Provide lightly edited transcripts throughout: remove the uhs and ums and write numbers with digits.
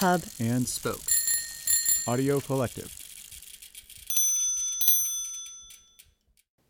Hub and Spoke. Audio Collective.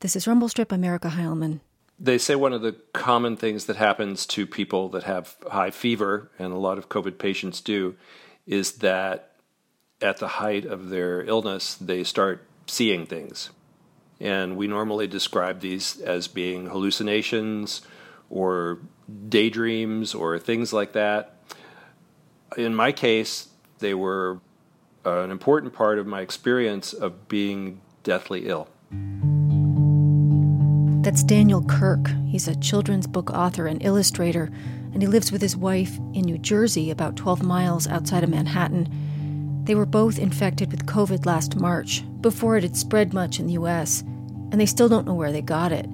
This is Rumble Strip. I'm Erika Heilman. They say one of the common things that happens to people that have high fever, and a lot of COVID patients do, is that at the height of their illness, they start seeing things. And we normally describe these as being hallucinations or daydreams or things like that. In my case, they were an important part of my experience of being deathly ill. That's Daniel Kirk. He's a children's book author and illustrator, and he lives with his wife in New Jersey, about 12 miles outside of Manhattan. They were both infected with COVID last March, before it had spread much in the U.S., and they still don't know where they got it.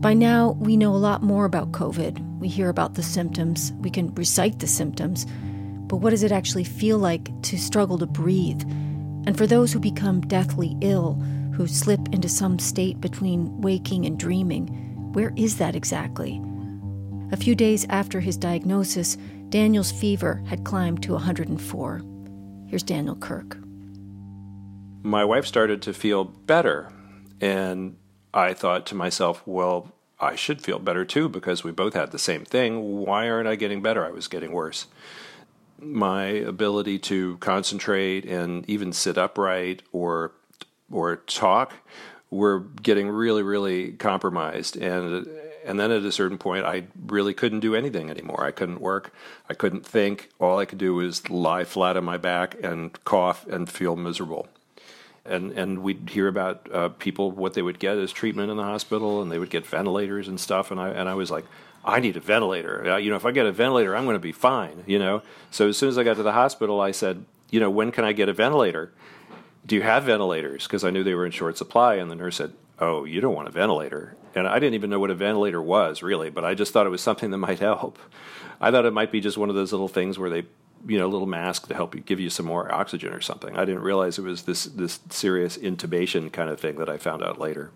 By now, we know a lot more about COVID. We hear about the symptoms. We can recite the symptoms. But what does it actually feel like to struggle to breathe? And for those who become deathly ill, who slip into some state between waking and dreaming, where is that exactly? A few days after his diagnosis, Daniel's fever had climbed to 104. Here's Daniel Kirk. My wife started to feel better, and I thought to myself, well, I should feel better too because we both had the same thing. Why aren't I getting better? I was getting worse. My ability to concentrate and even sit upright or talk were getting really, really compromised. And then at a certain point, I really couldn't do anything anymore. I couldn't work. I couldn't think. All I could do was lie flat on my back and cough and feel miserable. And we'd hear about people, what they would get as treatment in the hospital, and they would get ventilators and stuff. And I was like, I need a ventilator. If I get a ventilator, I'm going to be fine, So as soon as I got to the hospital, I said, when can I get a ventilator? Do you have ventilators? Because I knew they were in short supply. And the nurse said, oh, you don't want a ventilator. And I didn't even know what a ventilator was, really, but I just thought it was something that might help. I thought it might be just one of those little things where they, little mask to help you, give you some more oxygen or something. I didn't realize it was this serious intubation kind of thing that I found out later.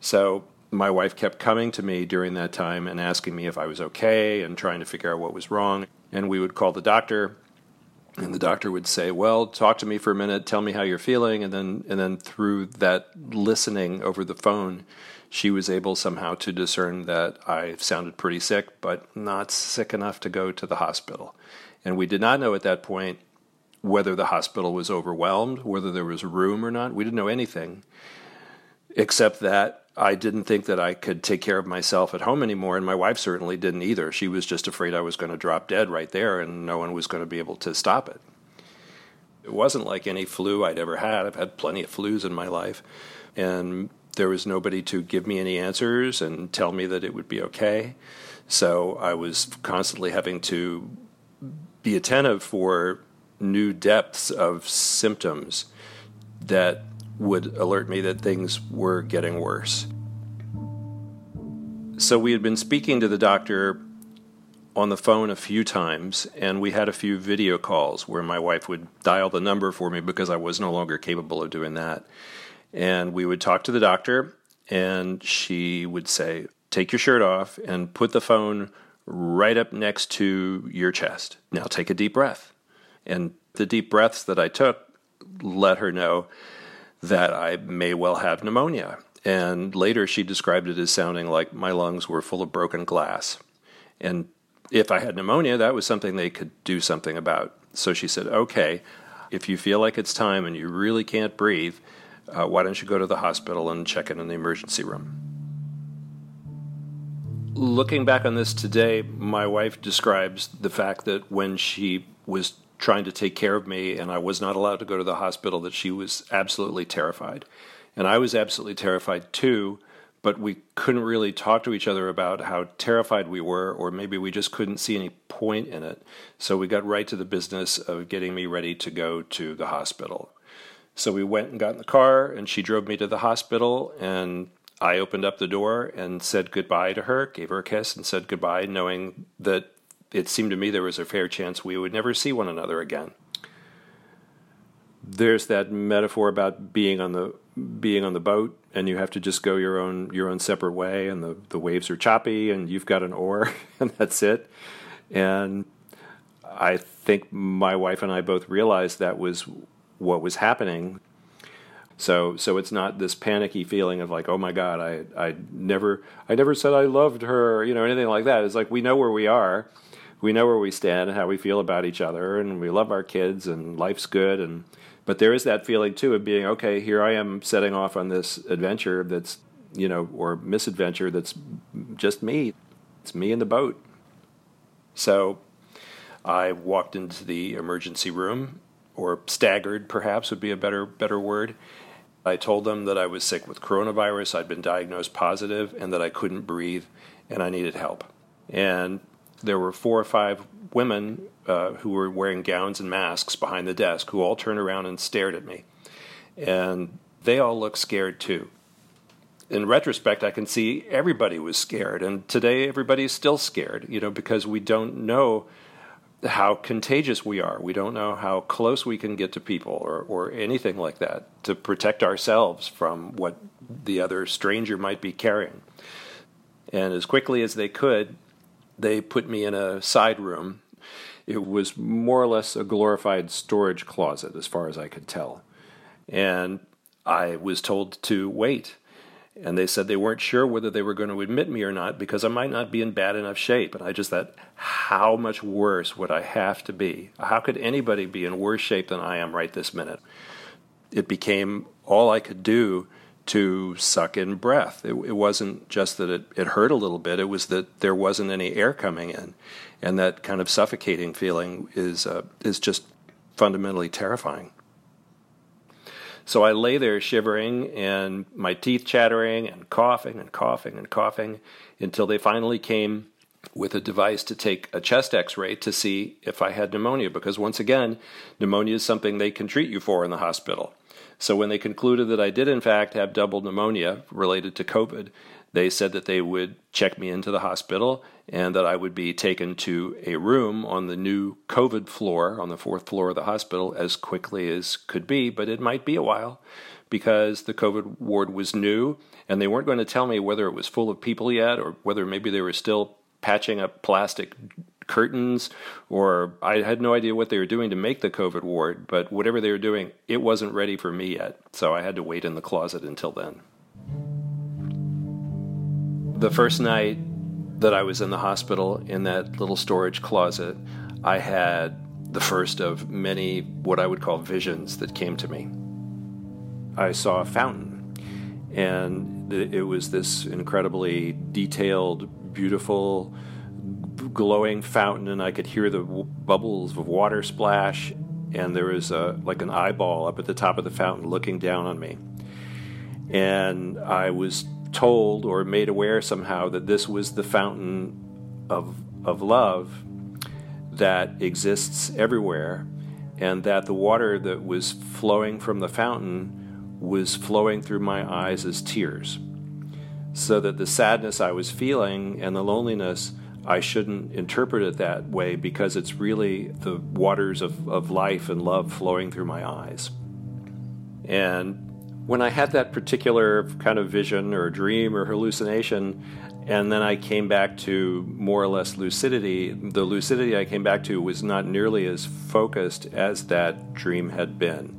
So my wife kept coming to me during that time and asking me if I was okay and trying to figure out what was wrong. And we would call the doctor, and the doctor would say, well, talk to me for a minute, tell me how you're feeling. And then through that listening over the phone, she was able somehow to discern that I sounded pretty sick, but not sick enough to go to the hospital. And we did not know at that point whether the hospital was overwhelmed, whether there was room or not. We didn't know anything, except that I didn't think that I could take care of myself at home anymore, and my wife certainly didn't either. She was just afraid I was going to drop dead right there, and no one was going to be able to stop it. It wasn't like any flu I'd ever had. I've had plenty of flus in my life, and there was nobody to give me any answers and tell me that it would be okay. So I was constantly having to be attentive for new depths of symptoms that would alert me that things were getting worse. So we had been speaking to the doctor on the phone a few times, and we had a few video calls where my wife would dial the number for me because I was no longer capable of doing that. And we would talk to the doctor, and she would say, take your shirt off and put the phone right up next to your chest. Now take a deep breath. And the deep breaths that I took let her know that I may well have pneumonia. And later she described it as sounding like my lungs were full of broken glass. And if I had pneumonia, that was something they could do something about. So she said, okay, if you feel like it's time and you really can't breathe, why don't you go to the hospital and check in the emergency room? Looking back on this today, my wife describes the fact that when she was trying to take care of me and I was not allowed to go to the hospital, that she was absolutely terrified. And I was absolutely terrified too, but we couldn't really talk to each other about how terrified we were, or maybe we just couldn't see any point in it. So we got right to the business of getting me ready to go to the hospital. So we went and got in the car, and she drove me to the hospital, and I opened up the door and said goodbye to her, gave her a kiss and said goodbye, knowing that it seemed to me there was a fair chance we would never see one another again. There's that metaphor about being on the boat, and you have to just go your own separate way, and the waves are choppy, and you've got an oar, and that's it. And I think my wife and I both realized that was what was happening. So it's not this panicky feeling of like, oh my God, I never said I loved her, anything like that. It's like, we know where we are, we know where we stand and how we feel about each other, and we love our kids and life's good. But there is that feeling too of being, okay, here I am setting off on this adventure that's, or misadventure that's just me. It's me in the boat. So I walked into the emergency room, or staggered perhaps would be a better word. I told them that I was sick with coronavirus, I'd been diagnosed positive, and that I couldn't breathe and I needed help. And there were 4 or 5 women who were wearing gowns and masks behind the desk, who all turned around and stared at me. And they all looked scared too. In retrospect, I can see everybody was scared, and today everybody's still scared, because we don't know how contagious we are. We don't know how close we can get to people or anything like that to protect ourselves from what the other stranger might be carrying. And as quickly as they could, they put me in a side room. It was more or less a glorified storage closet, as far as I could tell. And I was told to wait. And they said they weren't sure whether they were going to admit me or not because I might not be in bad enough shape. And I just thought, how much worse would I have to be? How could anybody be in worse shape than I am right this minute? It became all I could do to suck in breath. It wasn't just that it hurt a little bit. It was that there wasn't any air coming in. And that kind of suffocating feeling is just fundamentally terrifying. So I lay there shivering and my teeth chattering and coughing until they finally came with a device to take a chest x-ray to see if I had pneumonia. Because once again, pneumonia is something they can treat you for in the hospital. So when they concluded that I did in fact have double pneumonia related to COVID, they said that they would check me into the hospital and that I would be taken to a room on the new COVID floor, on the 4th floor of the hospital, as quickly as could be. But it might be a while because the COVID ward was new and they weren't going to tell me whether it was full of people yet or whether maybe they were still patching up plastic curtains, or I had no idea what they were doing to make the COVID ward. But whatever they were doing, it wasn't ready for me yet. So I had to wait in the closet until then. The first night that I was in the hospital in that little storage closet, I had the first of many what I would call visions that came to me. I saw a fountain, and it was this incredibly detailed, beautiful, glowing fountain, and I could hear the bubbles of water splash, and there was like an eyeball up at the top of the fountain looking down on me. And I was told or made aware somehow that this was the fountain of love that exists everywhere, and that the water that was flowing from the fountain was flowing through my eyes as tears, so that the sadness I was feeling and the loneliness, I shouldn't interpret it that way because it's really the waters of life and love flowing through my eyes. And when I had that particular kind of vision or dream or hallucination, and then I came back to more or less lucidity, the lucidity I came back to was not nearly as focused as that dream had been.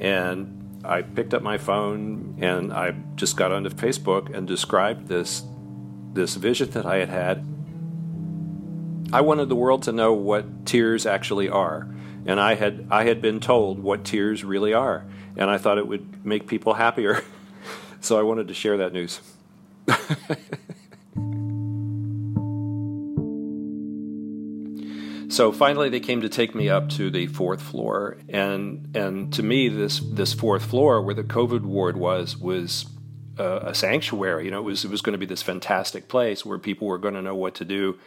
And I picked up my phone and I just got onto Facebook and described this vision that I had had. I wanted the world to know what tears actually are. And I had been told what tears really are, and I thought it would make people happier. So I wanted to share that news. So finally they came to take me up to the 4th floor, and to me this 4th floor where the COVID ward was a sanctuary. It was going to be this fantastic place where people were going to know what to do.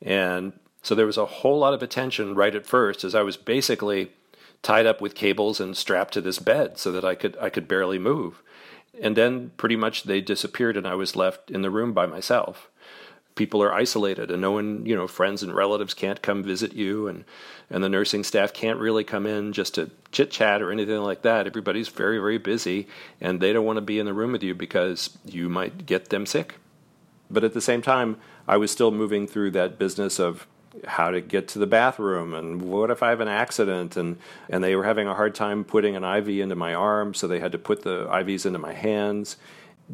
And so there was a whole lot of attention right at first, as I was basically tied up with cables and strapped to this bed so that I could barely move. And then pretty much they disappeared and I was left in the room by myself. People are isolated and no one, friends and relatives can't come visit you, and the nursing staff can't really come in just to chit-chat or anything like that. Everybody's very, very busy and they don't want to be in the room with you because you might get them sick. But at the same time, I was still moving through that business of how to get to the bathroom, and what if I have an accident, and they were having a hard time putting an IV into my arm, so they had to put the IVs into my hands,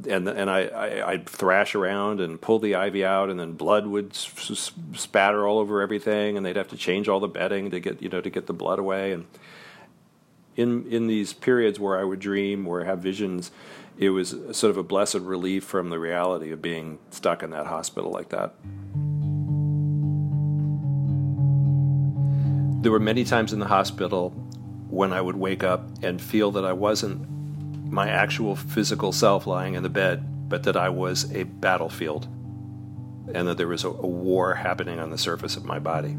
and I'd thrash around and pull the IV out, and then blood would spatter all over everything, and they'd have to change all the bedding to get, you know, to get the blood away. And in these periods where I would dream, where I have visions, it was sort of a blessed relief from the reality of being stuck in that hospital like that. There were many times in the hospital when I would wake up and feel that I wasn't my actual physical self lying in the bed, but that I was a battlefield, and that there was a war happening on the surface of my body.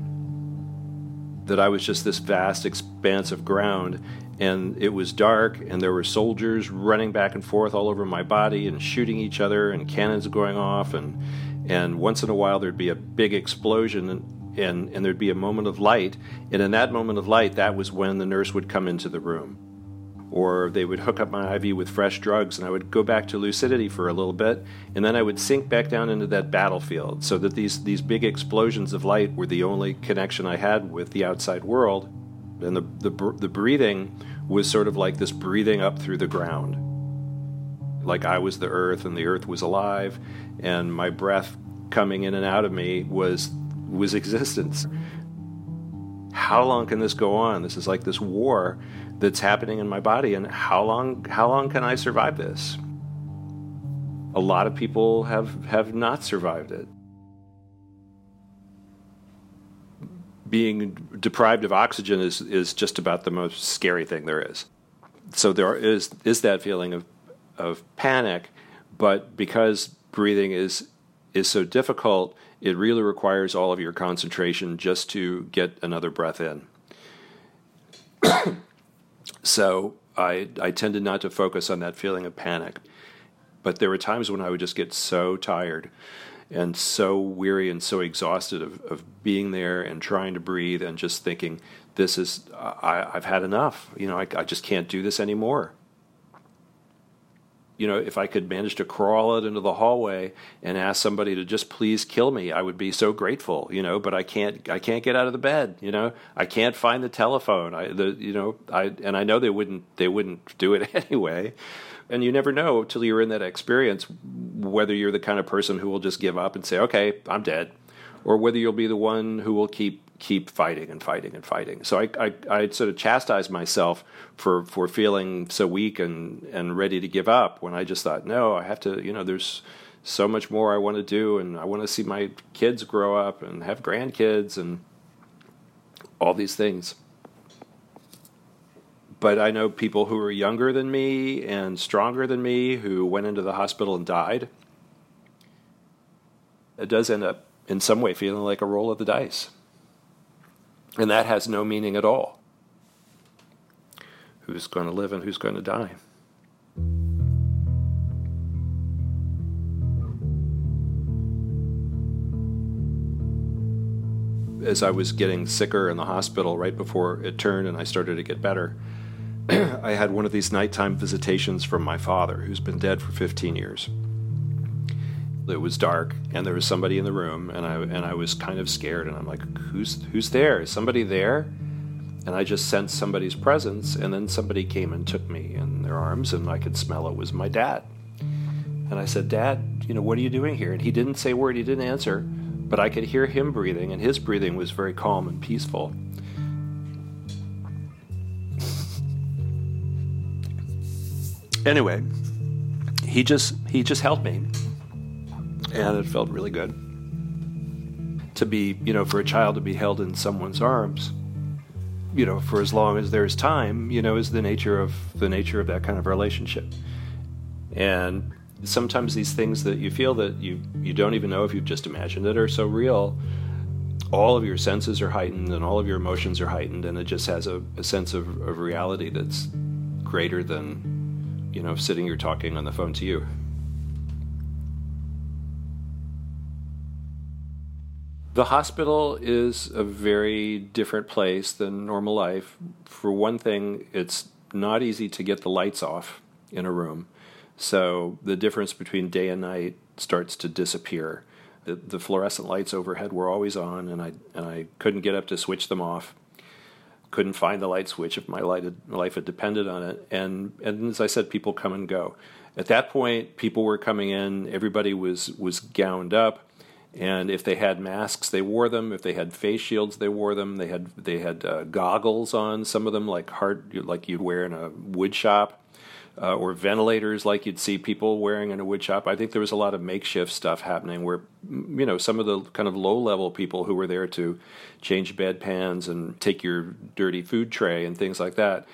That I was just this vast expanse of ground, and it was dark, and there were soldiers running back and forth all over my body and shooting each other, and cannons going off, and once in a while there'd be a big explosion, and there'd be a moment of light, and in that moment of light, that was when the nurse would come into the room. Or they would hook up my IV with fresh drugs, and I would go back to lucidity for a little bit, and then I would sink back down into that battlefield, so that these big explosions of light were the only connection I had with the outside world, and the breathing was sort of like this breathing up through the ground. Like I was the earth, and the earth was alive, and my breath coming in and out of me was existence. How long can this go on? This is like this war that's happening in my body, and how long can I survive this? A lot of people have not survived it. Being deprived of oxygen is just about the most scary thing there is. So there is that feeling of panic, but because breathing is so difficult, it really requires all of your concentration just to get another breath in. So I tended not to focus on that feeling of panic. But there were times when I would just get so tired and so weary and so exhausted of being there and trying to breathe and just thinking, I've had enough. You know, I just can't do this anymore. You know, if I could manage to crawl out into the hallway and ask somebody to just please kill me, I would be so grateful, you know, but I can't get out of the bed, you know, I can't find the telephone. I know they wouldn't do it anyway. And you never know till you're in that experience, whether you're the kind of person who will just give up and say, okay, I'm dead, or whether you'll be the one who will keep fighting and fighting and fighting. So I sort of chastised myself for feeling so weak and ready to give up when I just thought, no, I have to, you know, there's so much more I want to do, and I want to see my kids grow up and have grandkids and all these things. But I know people who are younger than me and stronger than me who went into the hospital and died. It does end up in some way feeling like a roll of the dice. And that has no meaning at all. Who's going to live and who's going to die? As I was getting sicker in the hospital right before it turned and I started to get better, I had one of these nighttime visitations from my father, who's been dead for 15 years. It was dark, and there was somebody in the room, and I was kind of scared, and I'm like, who's there? Is somebody there? And I just sensed somebody's presence, and then somebody came and took me in their arms, and I could smell it was my dad. And I said, Dad, you know, what are you doing here? And he didn't say a word, he didn't answer, but I could hear him breathing, and his breathing was very calm and peaceful. Anyway, he just helped me. And it felt really good to be, you know, for a child to be held in someone's arms, you know, for as long as there's time, you know, is the nature of that kind of relationship. And sometimes these things that you feel that you don't even know if you've just imagined it are so real. All of your senses are heightened and all of your emotions are heightened, and it just has a sense of reality that's greater than, you know, sitting here talking on the phone to you. The hospital is a very different place than normal life. For one thing, it's not easy to get the lights off in a room. So the difference between day and night starts to disappear. The fluorescent lights overhead were always on, and I couldn't get up to switch them off. Couldn't find the light switch if my life had depended on it. And as I said, people come and go. At that point, people were coming in. Everybody was gowned up, and if they had masks, they wore them. If they had face shields, they wore them. They had goggles on. Some of them like you'd wear in a wood shop. Or ventilators like you'd see people wearing in a wood shop. I think there was a lot of makeshift stuff happening where, you know, some of the kind of low-level people who were there to change bedpans and take your dirty food tray and things like that,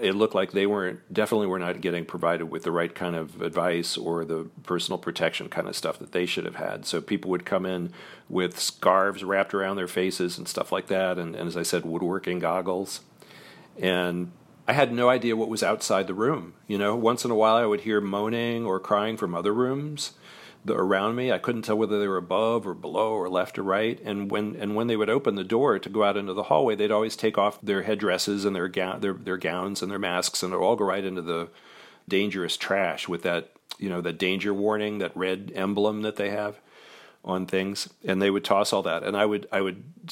it looked like they were not getting provided with the right kind of advice or the personal protection kind of stuff that they should have had. So people would come in with scarves wrapped around their faces and stuff like that, and as I said, woodworking goggles. And I had no idea what was outside the room. You know, once in a while I would hear moaning or crying from other rooms around me. I couldn't tell whether they were above or below or left or right. And when they would open the door to go out into the hallway, they'd always take off their headdresses and their gowns and their masks, and they'd all go right into the dangerous trash with that, you know, the danger warning, that red emblem that they have on things, and they would toss all that. And I would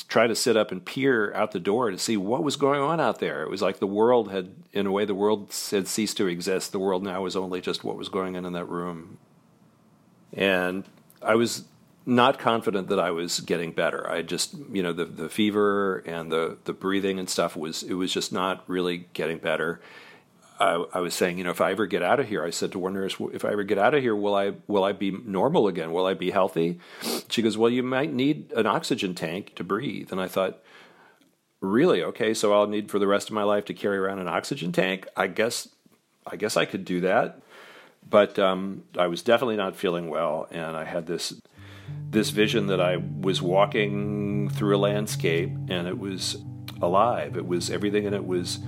try to sit up and peer out the door to see what was going on out there. It was like the world had ceased to exist. The world now was only just what was going on in that room. And I was not confident that I was getting better. I just, you know, the fever and the breathing and stuff was just not really getting better. I was saying, you know, if I ever get out of here, I said to one nurse, if I ever get out of here, will I be normal again? Will I be healthy? She goes, well, you might need an oxygen tank to breathe. And I thought, really? Okay, so I'll need for the rest of my life to carry around an oxygen tank? I guess I could do that. But I was definitely not feeling well, and I had this vision that I was walking through a landscape, and it was alive. It was everything, and it was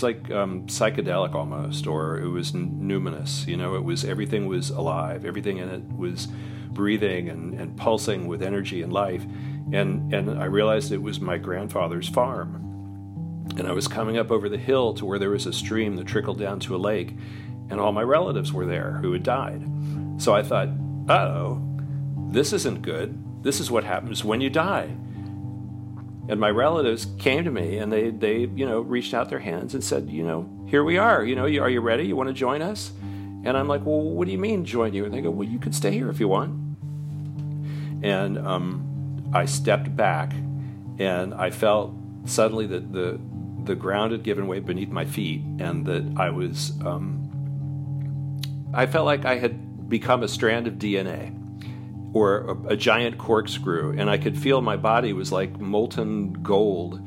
like psychedelic almost, or it was numinous. You know, it was, everything was alive. Everything in it was breathing and pulsing with energy and life. And I realized it was my grandfather's farm. And I was coming up over the hill to where there was a stream that trickled down to a lake, and all my relatives were there who had died. So I thought, uh-oh, this isn't good. This is what happens when you die. And my relatives came to me, and they you know, reached out their hands and said, you know, here we are. You know, are you ready? You want to join us? And I'm like, well, what do you mean join you? And they go, well, you could stay here if you want. And I stepped back, and I felt suddenly that the ground had given way beneath my feet, and that I was, I felt like I had become a strand of DNA, or a giant corkscrew, and I could feel my body was like molten gold,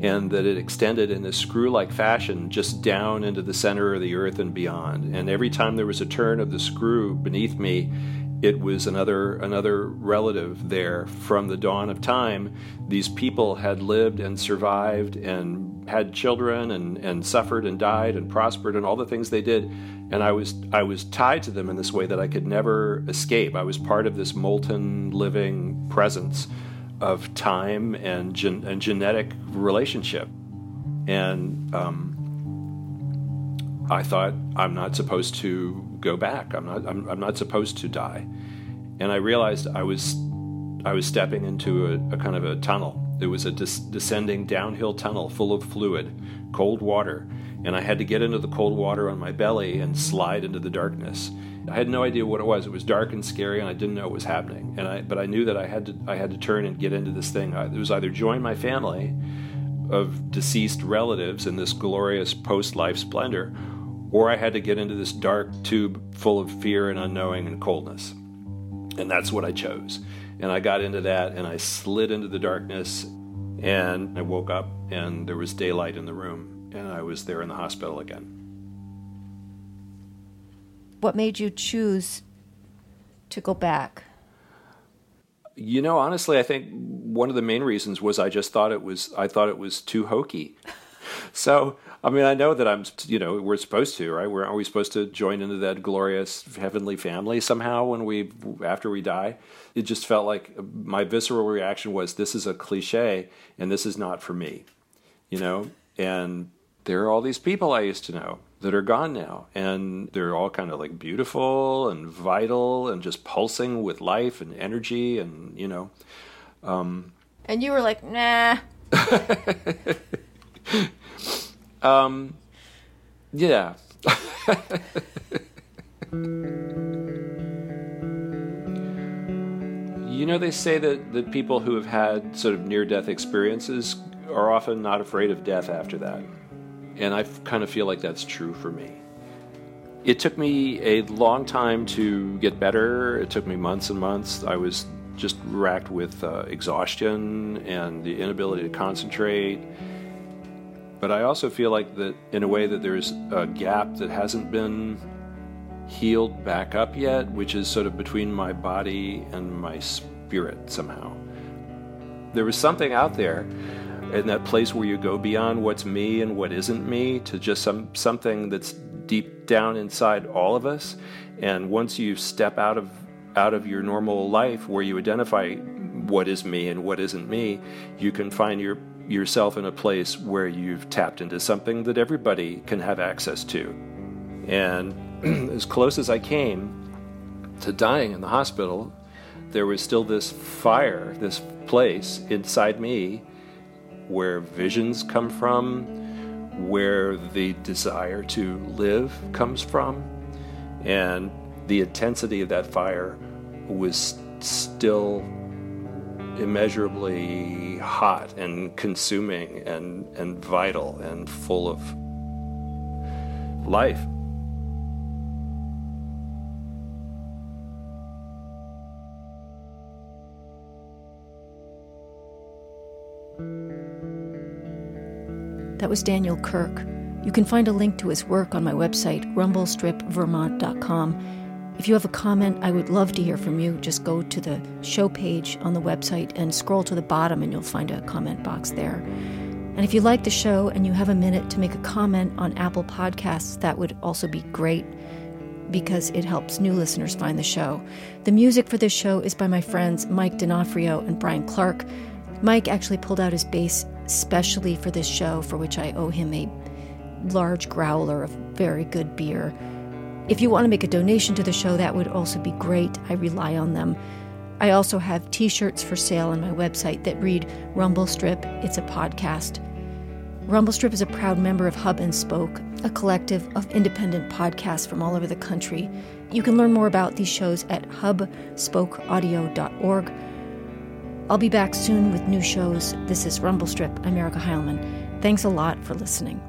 and that it extended in this screw-like fashion just down into the center of the earth and beyond. And every time there was a turn of the screw beneath me, it was another relative there from the dawn of time. These people had lived and survived and had children and suffered and died and prospered and all the things they did. And I was tied to them in this way that I could never escape. I was part of this molten, living presence of time and genetic relationship. And I thought, I'm not supposed to go back. I'm not supposed to die. And I realized I was stepping into a kind of a tunnel. It was a descending downhill tunnel full of fluid, cold water. And I had to get into the cold water on my belly and slide into the darkness. I had no idea what it was. It was dark and scary, and I didn't know what was happening. But I knew that I had to turn and get into this thing. It was either join my family of deceased relatives in this glorious post-life splendor, or I had to get into this dark tube full of fear and unknowing and coldness. And that's what I chose. And I got into that, and I slid into the darkness, and I woke up, and there was daylight in the room. And I was there in the hospital again. What made you choose to go back? You know, honestly, I think one of the main reasons was I thought it was too hokey. So, I mean, I know that you know, we're supposed to, right? Aren't we supposed to join into that glorious heavenly family somehow after we die? It just felt like my visceral reaction was, this is a cliche, and this is not for me, you know? And there are all these people I used to know. that are gone now. And they're all kind of like beautiful and vital and just pulsing with life and energy and, you know. And you were like, nah. Yeah. You know, they say that the people who have had sort of near-death experiences are often not afraid of death after that. And I kind of feel like that's true for me. It took me a long time to get better. It took me months and months. I was just racked with exhaustion and the inability to concentrate. But I also feel like that, in a way, that there's a gap that hasn't been healed back up yet, which is sort of between my body and my spirit somehow. There was something out there in that place where you go beyond what's me and what isn't me to just something that's deep down inside all of us. And once you step out of your normal life where you identify what is me and what isn't me, you can find yourself in a place where you've tapped into something that everybody can have access to. And as close as I came to dying in the hospital, there was still this fire, this place inside me where visions come from, where the desire to live comes from. And the intensity of that fire was still immeasurably hot and consuming and vital and full of life. That was Daniel Kirk. You can find a link to his work on my website, rumblestripvermont.com. If you have a comment, I would love to hear from you. Just go to the show page on the website and scroll to the bottom and you'll find a comment box there. And if you like the show and you have a minute to make a comment on Apple Podcasts, that would also be great because it helps new listeners find the show. The music for this show is by my friends Mike D'Onofrio and Brian Clark. Mike actually pulled out his bass specially for this show, for which I owe him a large growler of very good beer. If you want to make a donation to the show, that would also be great. I rely on them. I also have t-shirts for sale on my website that read Rumble Strip, It's a Podcast. Rumble Strip is a proud member of Hub and Spoke, a collective of independent podcasts from all over the country. You can learn more about these shows at hubspokeaudio.org. I'll be back soon with new shows. This is Rumble Strip. I'm Erika Heilman. Thanks a lot for listening.